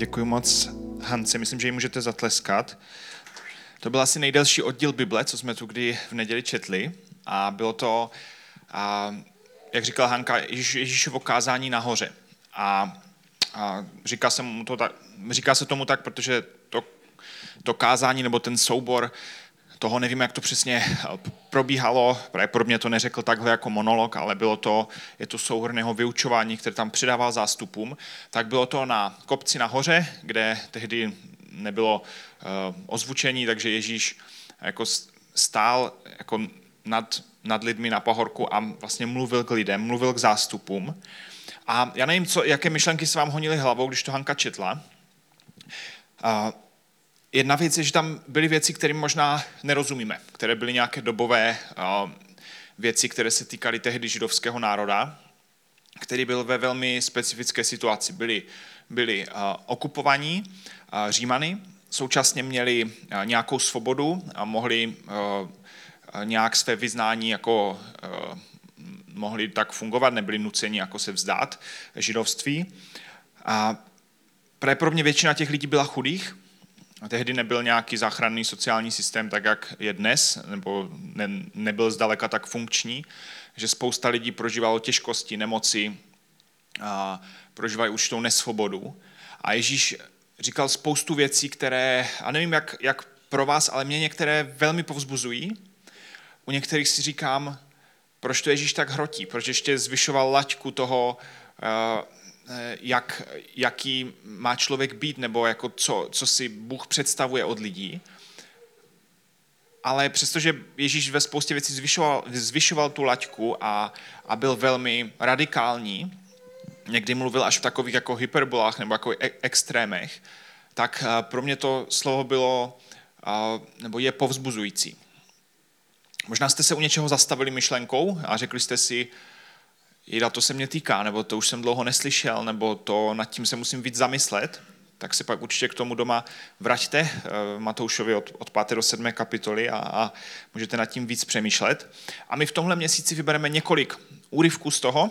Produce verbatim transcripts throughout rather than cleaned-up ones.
Děkuji moc, Hance. Myslím, že ji můžete zatleskat. To byl asi nejdelší oddíl Bible, co jsme tu kdy v neděli četli. A bylo to, a, jak říkala Hanka, Ježíš, Ježíšovo kázání nahoře. A, a říká, se mu to tak, říká se tomu tak, protože to, to kázání nebo ten soubor toho, nevím, jak to přesně probíhalo, pravděpodobně to neřekl takhle jako monolog, ale bylo to, je to souhrnného vyučování, které tam předával zástupům, tak bylo to na kopci nahoře, kde tehdy nebylo uh, ozvučení, takže Ježíš jako stál jako nad, nad lidmi na pahorku a vlastně mluvil k lidem, mluvil k zástupům. A já nevím, co, jaké myšlenky se vám honily hlavou, když to Hanka četla. Uh, Jedna věc je, že tam byly věci, kterým možná nerozumíme, které byly nějaké dobové uh, věci, které se týkaly tehdy židovského národa, který byl ve velmi specifické situaci. Byli, byli uh, okupovaní uh, Římany, současně měli uh, nějakou svobodu a mohli uh, nějak své vyznání jako uh, mohli tak fungovat, nebyli nuceni jako se vzdát židovství. A pravděpodobně většina těch lidí byla chudých. A tehdy nebyl nějaký záchranný sociální systém tak, jak je dnes, nebo ne, nebyl zdaleka tak funkční, že spousta lidí prožívalo těžkosti, nemoci, a prožívají určitou nesvobodu. A Ježíš říkal spoustu věcí, které, a nevím jak, jak pro vás, ale mě některé velmi povzbuzují. U některých si říkám, proč to Ježíš tak hrotí, proč ještě zvyšoval laťku toho, uh, Jak, jaký má člověk být, nebo jako co, co si Bůh představuje od lidí. Ale přestože Ježíš ve spoustě věcí zvyšoval, zvyšoval tu laťku a, a byl velmi radikální, někdy mluvil až v takových jako hyperbolách nebo jako extrémech, tak pro mě to slovo bylo, nebo je povzbuzující. Možná jste se u něčeho zastavili myšlenkou a řekli jste si, Jda, to se mě týká, nebo to už jsem dlouho neslyšel, nebo to nad tím se musím víc zamyslet, tak se pak určitě k tomu doma vraťte Matoušovi od, od páté do sedmé kapitoly a, a můžete nad tím víc přemýšlet. A my v tomhle měsíci vybereme několik úryvků z toho,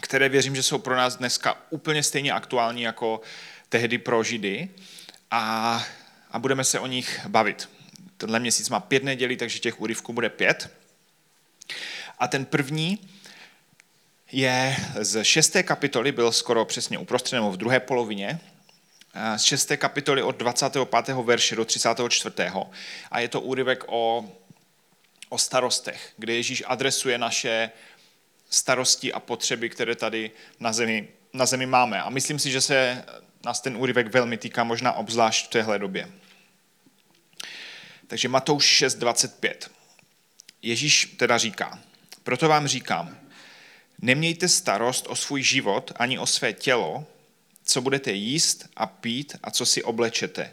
které věřím, že jsou pro nás dneska úplně stejně aktuální jako tehdy pro Židy a, a budeme se o nich bavit. Tenhle měsíc má pět nedělí, takže těch úryvků bude pět. A ten první je z šesté kapitoly, byl skoro přesně uprostřed, nebo v druhé polovině, z šesté kapitoly od dvacátého pátého verše do třicátého čtvrtého A je to úryvek o, o starostech, kde Ježíš adresuje naše starosti a potřeby, které tady na zemi, na zemi máme. A myslím si, že se nás ten úryvek velmi týká, možná obzvlášť v téhle době. Takže Matouš šest dvacet pět Ježíš teda říká, proto vám říkám, nemějte starost o svůj život ani o své tělo, co budete jíst a pít a co si oblečete.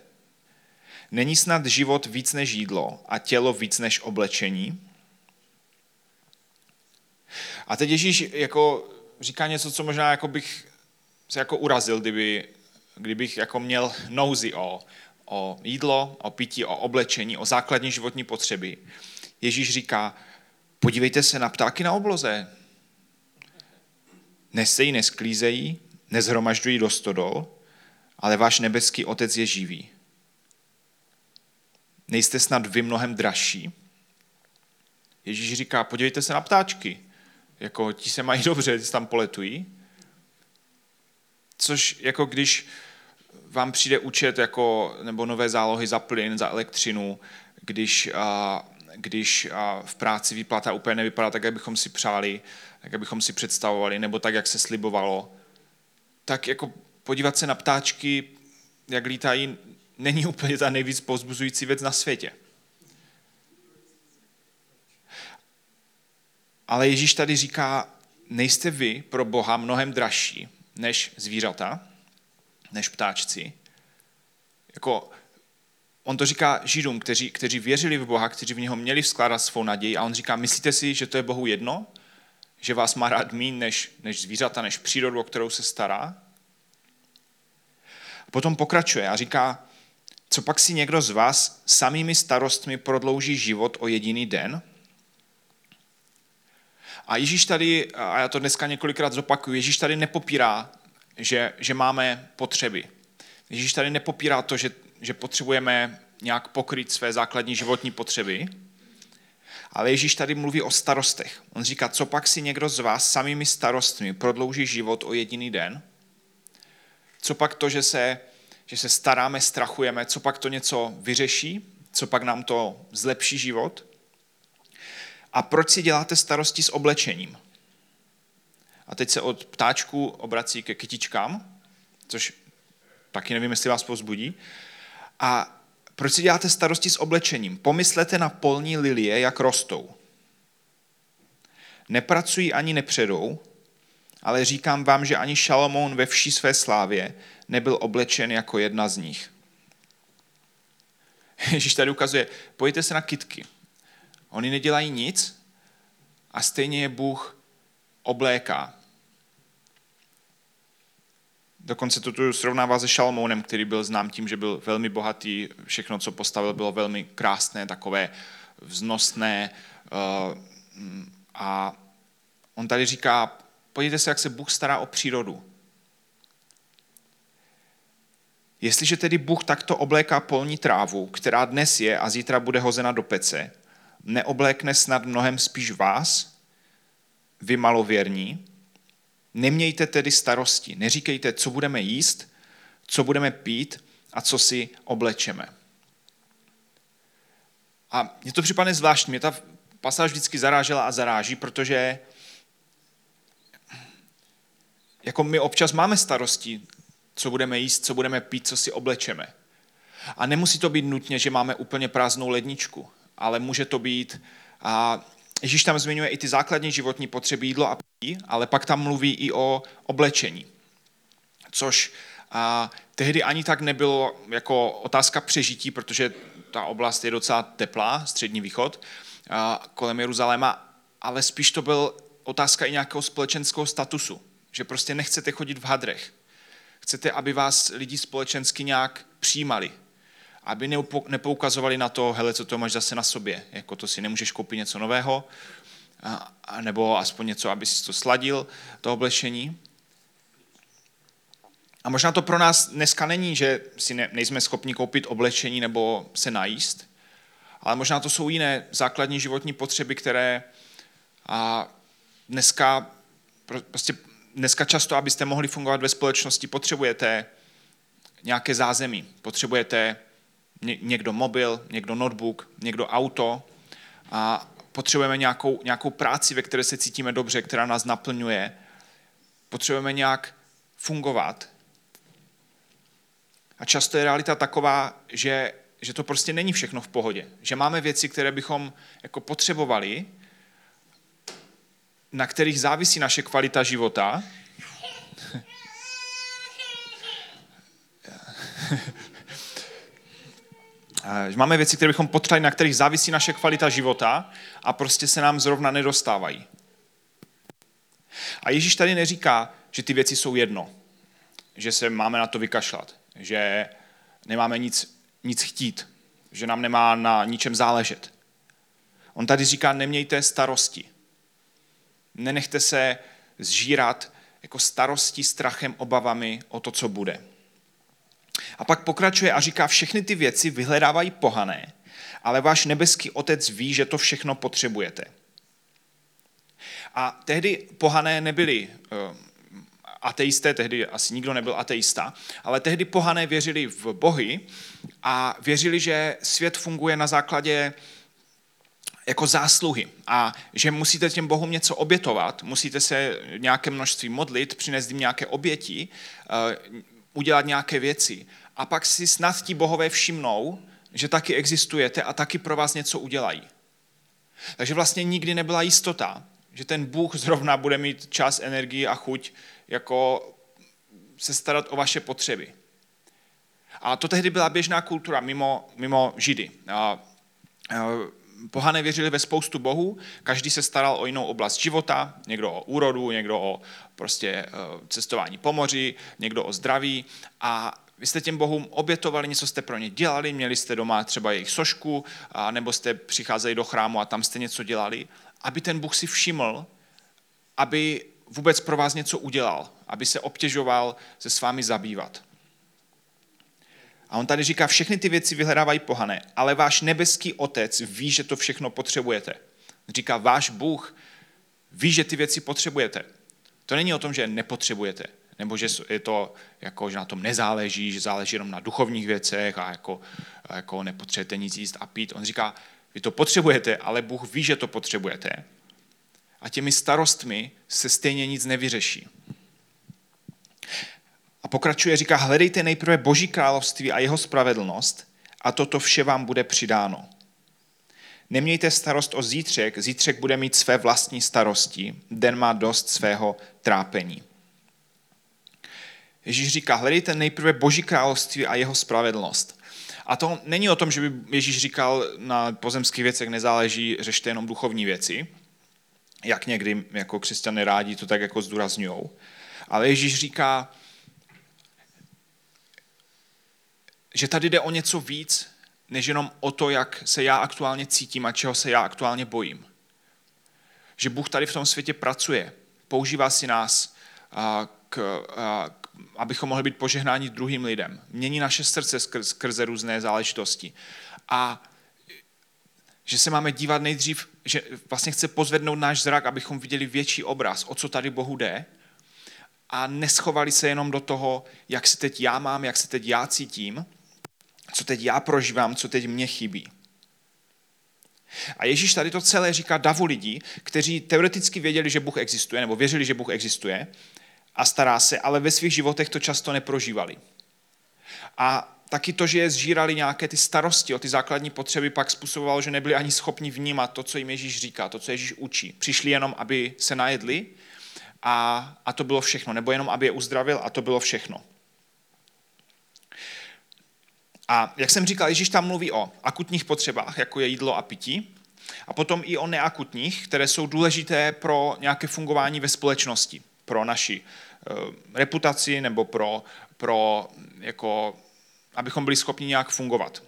Není snad život víc než jídlo a tělo víc než oblečení? A teď Ježíš jako říká něco, co možná jako bych se jako urazil, kdyby, kdybych jako měl nouzi o, o jídlo, o pití, o oblečení, o základní životní potřeby. Ježíš říká, podívejte se na ptáky na obloze. Nesejí, nesklízejí, nezhromažďují do stodol, ale váš nebeský otec je živý. Nejste snad vy mnohem dražší? Ježíš říká, podívejte se na ptáčky. Jako, ti se mají dobře, ti tam poletují. Což, jako když vám přijde účet, jako, nebo nové zálohy za plyn, za elektřinu, když... A, když v práci výplata úplně nevypadá tak, jak bychom si přáli, tak, jak bychom si představovali, nebo tak, jak se slibovalo, tak jako podívat se na ptáčky, jak lítají, není úplně ta nejvíc povzbuzující věc na světě. Ale Ježíš tady říká, nejste vy pro Boha mnohem dražší než zvířata, než ptáčci. Jako... On to říká Židům, kteří, kteří věřili v Boha, kteří v něho měli vskládat svou naději a on říká, myslíte si, že to je Bohu jedno? Že vás má rád míň než, než zvířata, než přírodu, o kterou se stará? Potom pokračuje a říká, co pak si někdo z vás samými starostmi prodlouží život o jediný den? A Ježíš tady, a já to dneska několikrát zopakuju, Ježíš tady nepopírá, že, že máme potřeby. Ježíš tady nepopírá to, že, že potřebujeme nějak pokryt své základní životní potřeby, ale Ježíš tady mluví o starostech. On říká, co pak si někdo z vás samými starostmi prodlouží život o jediný den? Co pak to, že se, že se staráme, strachujeme, co pak to něco vyřeší? Co pak nám to zlepší život? A proč si děláte starosti s oblečením? A teď se od ptáčků obrací ke kytičkám, což taky nevím, jestli vás povzbudí. A proč si děláte starosti s oblečením? Pomyslete na polní lilie, jak rostou. Nepracují ani nepředou, ale říkám vám, že ani Šalomoun ve vší své slávě nebyl oblečen jako jedna z nich. Ježíš tady ukazuje, pojďte se na kytky. Oni nedělají nic a stejně je Bůh obléká. Dokonce to tu srovnává se Šalmounem, který byl znám tím, že byl velmi bohatý, všechno, co postavil, bylo velmi krásné, takové vznosné. A on tady říká, podívejte se, jak se Bůh stará o přírodu. Jestliže tedy Bůh takto obléká polní trávu, která dnes je a zítra bude hozena do pece, neoblékne snad mnohem spíš vás, vy malověrní? Nemějte tedy starosti, neříkejte, co budeme jíst, co budeme pít a co si oblečeme. A mně to připadne zvláštní, mě ta pasáž vždycky zarážela a zaráží, protože jako my občas máme starosti, co budeme jíst, co budeme pít, co si oblečeme. A nemusí to být nutně, že máme úplně prázdnou ledničku, ale může to být, a Ježíš tam zmiňuje i ty základní životní potřeby jídlo a pití, ale pak tam mluví i o oblečení. Což a, tehdy ani tak nebylo jako otázka přežití, protože ta oblast je docela teplá, střední východ, a, kolem Jeruzaléma, ale spíš to byla otázka i nějakého společenského statusu, že prostě nechcete chodit v hadrech. Chcete, aby vás lidi společensky nějak přijímali, aby nepoukazovali na to, hele, co to máš zase na sobě, jako to si nemůžeš koupit něco nového, a, a nebo aspoň něco, aby si to sladil, to oblečení. A možná to pro nás dneska není, že si ne, nejsme schopni koupit oblečení nebo se najíst, ale možná to jsou jiné základní životní potřeby, které a dneska prostě Dneska často, abyste mohli fungovat ve společnosti, potřebujete nějaké zázemí. Potřebujete někdo mobil, někdo notebook, někdo auto. A potřebujeme nějakou, nějakou práci, ve které se cítíme dobře, která nás naplňuje. Potřebujeme nějak fungovat. A často je realita taková, že, že to prostě není všechno v pohodě. Že máme věci, které bychom jako potřebovali, na kterých závisí naše kvalita života. Máme věci, které bychom potřebovali, na kterých závisí naše kvalita života a prostě se nám zrovna nedostávají. A Ježíš tady neříká, že ty věci jsou jedno, že se máme na to vykašlat, že nemáme nic, nic chtít, že nám nemá na ničem záležet. On tady říká, nemějte starosti. Nenechte se zžírat jako starostí, strachem, obavami o to, co bude. A pak pokračuje a říká, všechny ty věci vyhledávají pohané, ale váš nebeský otec ví, že to všechno potřebujete. A tehdy pohané nebyli ateisté, tehdy asi nikdo nebyl ateista, ale tehdy pohané věřili v bohy a věřili, že svět funguje na základě jako zásluhy a že musíte těm bohům něco obětovat, musíte se nějaké množství modlit, přinést jim nějaké oběti, udělat nějaké věci. A pak si snad ti bohové všimnou, že taky existujete a taky pro vás něco udělají. Takže vlastně nikdy nebyla jistota, že ten Bůh zrovna bude mít čas, energii a chuť jako se starat o vaše potřeby. A to tehdy byla běžná kultura mimo, mimo Židy. A, a, Pohané věřili ve spoustu bohů, každý se staral o jinou oblast života, někdo o úrodu, někdo o prostě cestování po moři, někdo o zdraví a vy jste těm bohům obětovali, něco jste pro ně dělali, měli jste doma třeba jejich sošku a nebo jste přicházeli do chrámu a tam jste něco dělali, aby ten Bůh si všiml, aby vůbec pro vás něco udělal, aby se obtěžoval se s vámi zabývat. A on tady říká, všechny ty věci vyhledávají pohané, ale váš nebeský otec ví, že to všechno potřebujete. Říká, váš Bůh ví, že ty věci potřebujete. To není o tom, že nepotřebujete, nebo že je to, jako, že na tom nezáleží, že záleží jenom na duchovních věcech a jako, jako nepotřebujete nic jíst a pít. On říká, vy to potřebujete, ale Bůh ví, že to potřebujete. A těmi starostmi se stejně nic nevyřeší. A pokračuje, říká, hledejte nejprve Boží království a jeho spravedlnost a toto vše vám bude přidáno. Nemějte starost o zítřek, zítřek bude mít své vlastní starosti, den má dost svého trápení. Ježíš říká, hledejte nejprve Boží království a jeho spravedlnost. A to není o tom, že by Ježíš říkal, na pozemských věcech nezáleží, řešte jenom duchovní věci, jak někdy jako křesťané rádi to tak jako zdůrazňujou. Ale Ježíš říká, že tady jde o něco víc, než jenom o to, jak se já aktuálně cítím a čeho se já aktuálně bojím. Že Bůh tady v tom světě pracuje, používá si nás, a k, a, abychom mohli být požehnáni druhým lidem. Mění naše srdce skrz, skrze různé záležitosti. A že se máme dívat nejdřív, že vlastně chce pozvednout náš zrak, abychom viděli větší obraz, o co tady Bohu jde, a neschovali se jenom do toho, jak se teď já mám, jak se teď já cítím, co teď já prožívám, co teď mě chybí. A Ježíš tady to celé říká davu lidí, kteří teoreticky věděli, že Bůh existuje, nebo věřili, že Bůh existuje a stará se, ale ve svých životech to často neprožívali. A taky to, že je zžírali nějaké ty starosti o ty základní potřeby, pak způsobovalo, že nebyli ani schopni vnímat to, co jim Ježíš říká, to, co Ježíš učí. Přišli jenom, aby se najedli a, a to bylo všechno, nebo jenom, aby je uzdravil a to bylo všechno. A jak jsem říkal, Ježíš tam mluví o akutních potřebách, jako je jídlo a pití, a potom i o neakutních, které jsou důležité pro nějaké fungování ve společnosti, pro naši uh, reputaci nebo pro, pro jako, abychom byli schopni nějak fungovat.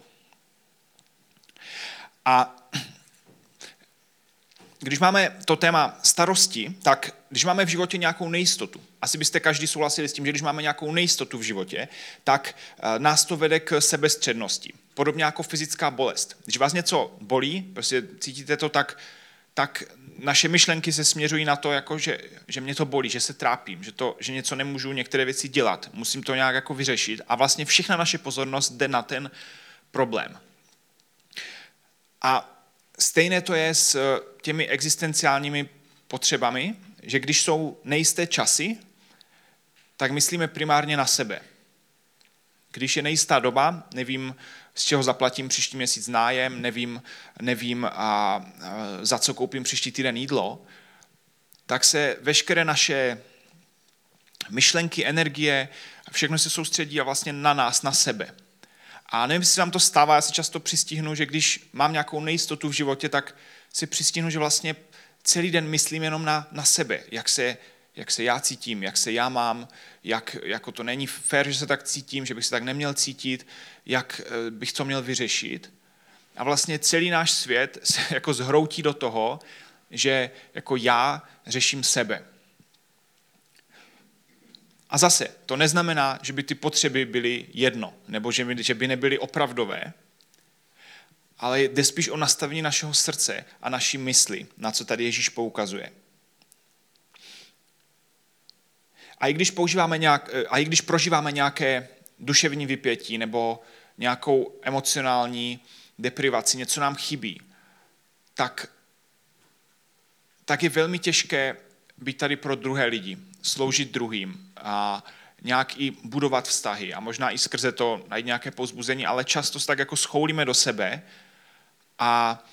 A když máme to téma starosti, tak když máme v životě nějakou nejistotu, asi byste každý souhlasili s tím, že když máme nějakou nejistotu v životě, tak nás to vede k sebestřednosti. Podobně jako fyzická bolest. Když vás něco bolí, prostě cítíte to, tak, tak naše myšlenky se směřují na to, jako že, že mě to bolí, že se trápím, že, to, že něco nemůžu některé věci dělat, musím to nějak jako vyřešit a vlastně všechna naše pozornost jde na ten problém. A stejné to je s těmi existenciálními potřebami, že když jsou nejisté časy, tak myslíme primárně na sebe. Když je nejistá doba, nevím, z čeho zaplatím příští měsíc nájem, nevím, nevím a, a, za co koupím příští týden jídlo, tak se veškeré naše myšlenky, energie, všechno se soustředí a vlastně na nás, na sebe. A nevím, jestli vám to stává, já si často přistihnu, že když mám nějakou nejistotu v životě, tak si přistihnu, že vlastně celý den myslím jenom na, na sebe, jak se, jak se já cítím, jak se já mám, jak jako to není fér, že se tak cítím, že bych se tak neměl cítit, jak bych to měl vyřešit. A vlastně celý náš svět se jako zhroutí do toho, že jako já řeším sebe. A zase, to neznamená, že by ty potřeby byly jedno, nebo že by, že by nebyly opravdové, ale jde spíš o nastavení našeho srdce a naší mysli, na co tady Ježíš poukazuje. A i když používáme nějak, a i když prožíváme nějaké duševní vypětí nebo nějakou emocionální deprivaci, něco nám chybí, tak, tak je velmi těžké být tady pro druhé lidi, sloužit druhým a nějak i budovat vztahy a možná i skrze to najít nějaké povzbuzení, ale často se tak jako schoulíme do sebe a,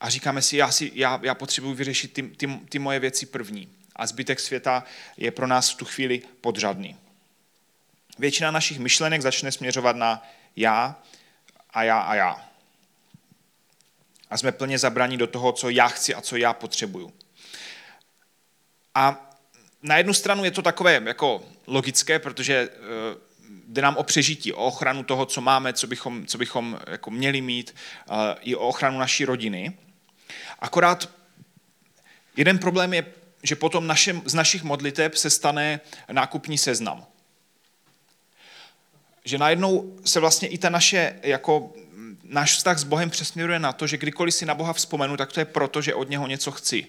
a říkáme si, já, si, já, já potřebuji vyřešit ty, ty, ty moje věci první a zbytek světa je pro nás v tu chvíli podřadný. Většina našich myšlenek začne směřovat na já a já a já. A jsme plně zabraní do toho, co já chci a co já potřebuju. A na jednu stranu je to takové jako logické, protože jde nám o přežití, o ochranu toho, co máme, co bychom, co bychom jako měli mít, i o ochranu naší rodiny. Akorát jeden problém je, že potom naše, z našich modliteb se stane nákupní seznam. Že najednou se vlastně i ta naše, jako náš vztah s Bohem přesměruje na to, že kdykoliv si na Boha vzpomenu, tak to je proto, že od něho něco chci.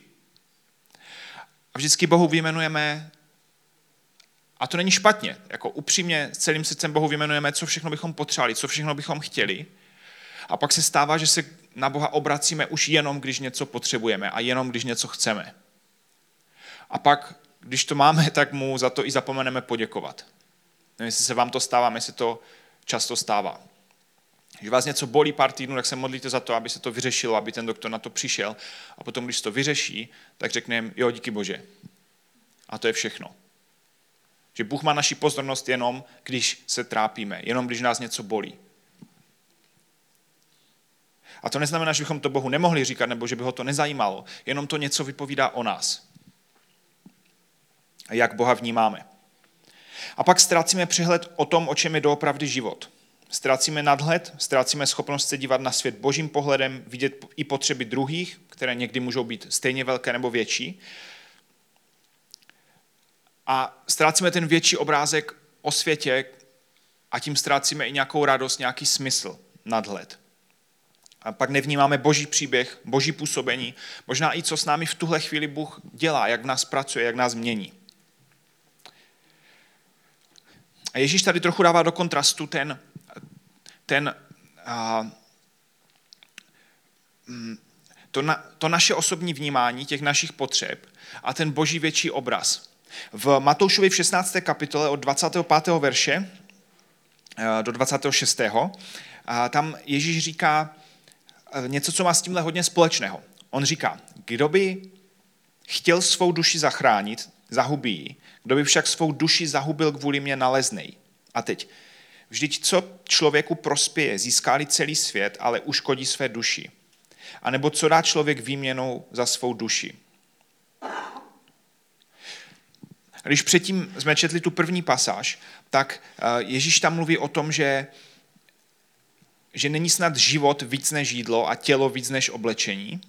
A vždycky Bohu vyjmenujeme, a to není špatně, jako upřímně celým srdcem Bohu vyjmenujeme, co všechno bychom potřebovali, co všechno bychom chtěli. A pak se stává, že se na Boha obracíme už jenom, když něco potřebujeme a jenom, když něco chceme. A pak, když to máme, tak mu za to i zapomeneme poděkovat. Nevím, jestli se vám to stává, jestli to často stává. Když vás něco bolí pár týdnů, tak se modlíte za to, aby se to vyřešilo, aby ten doktor na to přišel. A potom, když to vyřeší, tak řekneme, jo, díky Bože. A to je všechno. Že Bůh má naši pozornost jenom, když se trápíme, jenom když nás něco bolí. A to neznamená, že bychom to Bohu nemohli říkat, nebo že by ho to nezajímalo. Jenom to něco vypovídá o nás. A jak Boha vnímáme. A pak ztrácíme přehled o tom, o čem je doopravdy život. Ztrácíme nadhled, ztrácíme schopnost se dívat na svět božím pohledem, vidět i potřeby druhých, které někdy můžou být stejně velké nebo větší. A ztrácíme ten větší obrázek o světě a tím ztrácíme i nějakou radost, nějaký smysl, nadhled. A pak nevnímáme boží příběh, boží působení, možná i co s námi v tuhle chvíli Bůh dělá, jak v nás pracuje, jak nás mění. A Ježíš tady trochu dává do kontrastu ten, ten, a, to, na, to naše osobní vnímání těch našich potřeb a ten boží větší obraz. V Matoušovi v šestnácté kapitole od dvacátého pátého verše do dvacátého šestého a tam Ježíš říká něco, co má s tímhle hodně společného. On říká, kdo by chtěl svou duši zachránit, zahubí ji, kdo by však svou duši zahubil kvůli mě naleznej. A teď, vždyť co člověku prospěje, získá-li celý svět, ale uškodí své duši. A nebo co dá člověk výměnou za svou duši. Když předtím jsme četli tu první pasáž, tak Ježíš tam mluví o tom, že, že není snad život víc než jídlo a tělo víc než oblečení.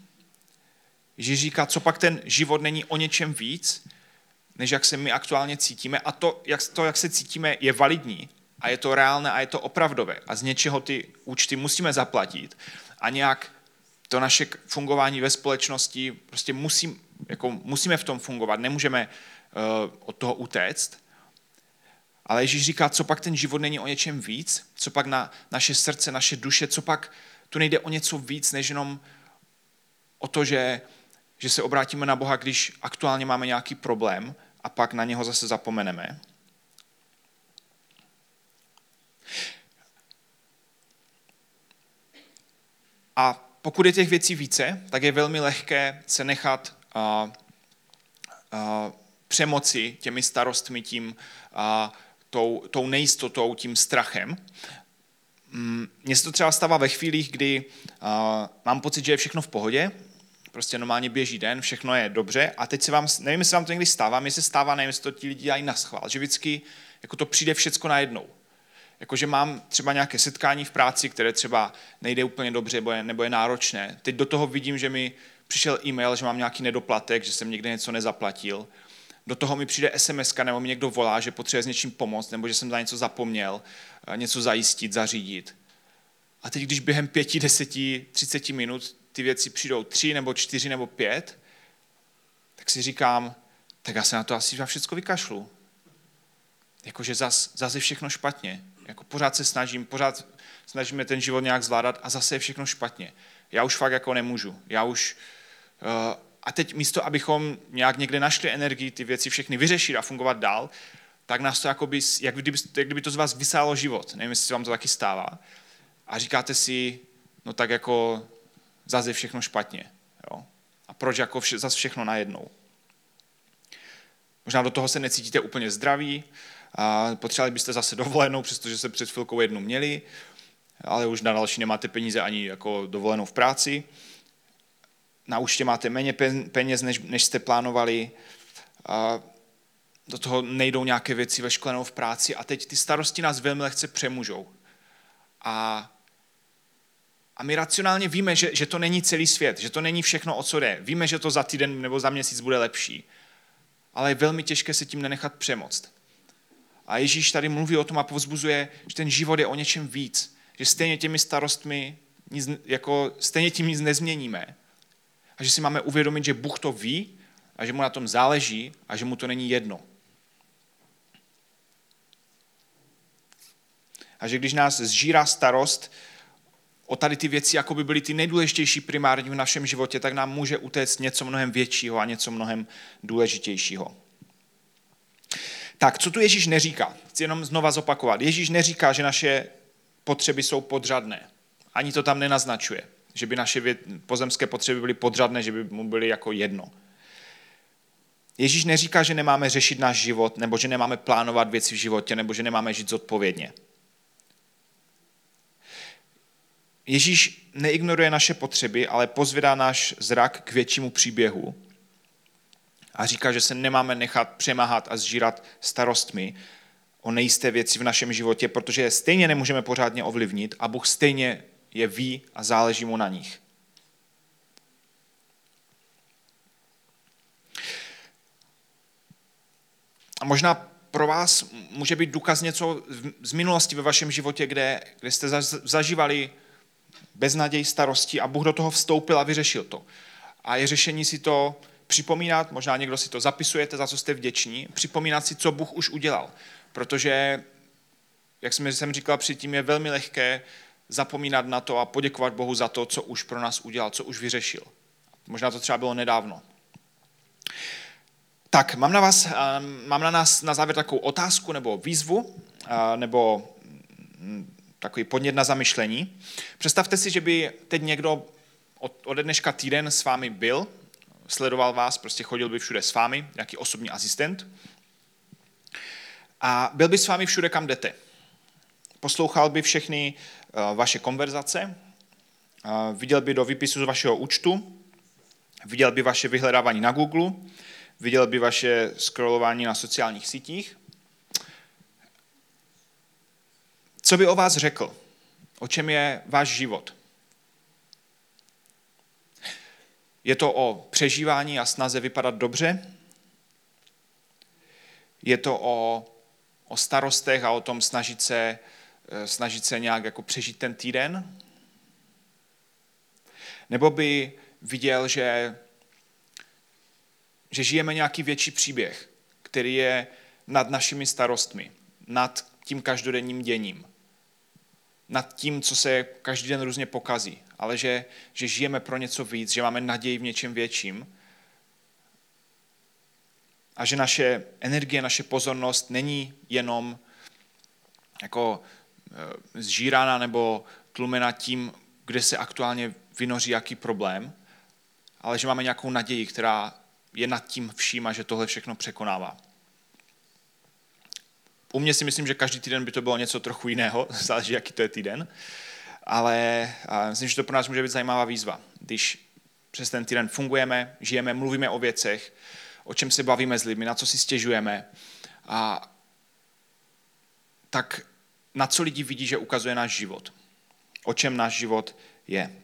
Ježíš říká, co pak ten život není o něčem víc, než jak se my aktuálně cítíme. A to jak, to, jak se cítíme, je validní a je to reálné a je to opravdové. A z něčeho ty účty musíme zaplatit. A nějak to naše fungování ve společnosti, prostě musím, jako musíme v tom fungovat, nemůžeme uh, od toho utéct. Ale Ježíš říká, co pak ten život není o něčem víc, co pak na naše srdce, naše duše, co pak tu nejde o něco víc, než jenom o to, že že se obrátíme na Boha, když aktuálně máme nějaký problém a pak na něho zase zapomeneme. A pokud je těch věcí více, tak je velmi lehké se nechat uh, uh, přemoci těmi starostmi, tím, uh, tou, tou nejistotou, tím strachem. Mně se to třeba stává ve chvílích, kdy uh, mám pocit, že je všechno v pohodě, prostě normálně běží den, všechno je dobře a teď se vám, nevím, jestli vám to někdy stává, mně se stává, nevím, jestli to ti lidi dělají naschvál, že vždycky jako to přijde všecko najednou. Jakože mám třeba nějaké setkání v práci, které třeba nejde úplně dobře nebo je, nebo je náročné. Teď do toho vidím, že mi přišel e-mail, že mám nějaký nedoplatek, že jsem někde něco nezaplatil. Do toho mi přijde es em eska nebo mi někdo volá, že potřebuje s něčím pomoct nebo že jsem za něco zapomněl, něco zajistit, zařídit. A teď, když během pěti, deseti, třiceti minut ty věci přijdou tři nebo čtyři nebo pět, tak si říkám, tak já se na to asi všechno vykašlu. Jakože zase zas je všechno špatně. Jako pořád se snažím, pořád snažíme ten život nějak zvládat a zase je všechno špatně. Já už fakt jako nemůžu. Já už, uh, a teď místo, abychom nějak někde našli energii, ty věci všechny vyřešit a fungovat dál, tak nás to jakoby, jak kdyby, jak kdyby to z vás vysálo život. Nevím, jestli vám to taky stává. A říkáte si, no tak jako zase je všechno špatně. Jo? A proč jako vše, zase všechno najednou? Možná do toho se necítíte úplně zdraví, a potřebovali byste zase dovolenou, přestože se před chvilkou jednu měli, ale už na další nemáte peníze ani jako dovolenou v práci. Na účtě máte méně peněz, než, než jste plánovali. A do toho nejdou nějaké věci ve škole nebo v práci a teď ty starosti nás velmi lehce přemůžou. A A my racionálně víme, že, že to není celý svět, že to není všechno, o co jde. Víme, že to za týden nebo za měsíc bude lepší. Ale je velmi těžké se tím nenechat přemoct. A Ježíš tady mluví o tom a povzbuzuje, že ten život je o něčem víc, že stejně těmi starostmi nic, jako stejně tím nic nezměníme. A že si máme uvědomit, že Bůh to ví a že mu na tom záleží a že mu to není jedno. A že když nás zžírá starost o tady ty věci, jako by byly ty nejdůležitější primární v našem životě, tak nám může utéct něco mnohem většího a něco mnohem důležitějšího. Tak, co tu Ježíš neříká? Chci jenom znova zopakovat. Ježíš neříká, že naše potřeby jsou podřadné. Ani to tam nenaznačuje, že by naše pozemské potřeby byly podřadné, že by mu byly jako jedno. Ježíš neříká, že nemáme řešit náš život, nebo že nemáme plánovat věci v životě, nebo že nemáme žít zodpovědně. Ježíš neignoruje naše potřeby, ale pozvedá náš zrak k většímu příběhu a říká, že se nemáme nechat přemáhat a zžírat starostmi o nejisté věci v našem životě, protože je stejně nemůžeme pořádně ovlivnit a Bůh stejně je ví a záleží mu na nich. A možná pro vás může být důkaz něco z minulosti ve vašem životě, kde, kde jste zažívali beznaděj, starosti a Bůh do toho vstoupil a vyřešil to. A je řešení si to připomínat, možná někdo si to zapisujete, za co jste vděční, připomínat si, co Bůh už udělal. Protože, jak jsem říkal předtím, je velmi lehké zapomínat na to a poděkovat Bohu za to, co už pro nás udělal, co už vyřešil. Možná to třeba bylo nedávno. Tak, mám na vás, mám na nás na závěr takovou otázku nebo výzvu, nebo takový podnět na zamyšlení. Představte si, že by teď někdo od, ode dneška týden s vámi byl, sledoval vás, prostě chodil by všude s vámi, nějaký osobní asistent. A byl by s vámi všude, kam jdete. Poslouchal by všechny vaše konverzace, viděl by do výpisu z vašeho účtu, viděl by vaše vyhledávání na Google, viděl by vaše scrollování na sociálních sítích. Co by o vás řekl? O čem je váš život? Je to o přežívání a snaze vypadat dobře? Je to o, o starostech a o tom snažit se, snažit se nějak jako přežít ten týden? Nebo by viděl, že, že žijeme nějaký větší příběh, který je nad našimi starostmi, nad tím každodenním děním, nad tím, co se každý den různě pokazí, ale že, že žijeme pro něco víc, že máme naději v něčem větším a že naše energie, naše pozornost není jenom jako zžírána nebo tlumena tím, kde se aktuálně vynoří jaký problém, ale že máme nějakou naději, která je nad tím vším a že tohle všechno překonává. U mě si myslím, že každý týden by to bylo něco trochu jiného, záleží, jaký to je týden, ale myslím, že to pro nás může být zajímavá výzva. Když přes ten týden fungujeme, žijeme, mluvíme o věcech, o čem se bavíme s lidmi, na co si stěžujeme, a tak na co lidi vidí, že ukazuje náš život, o čem náš život je.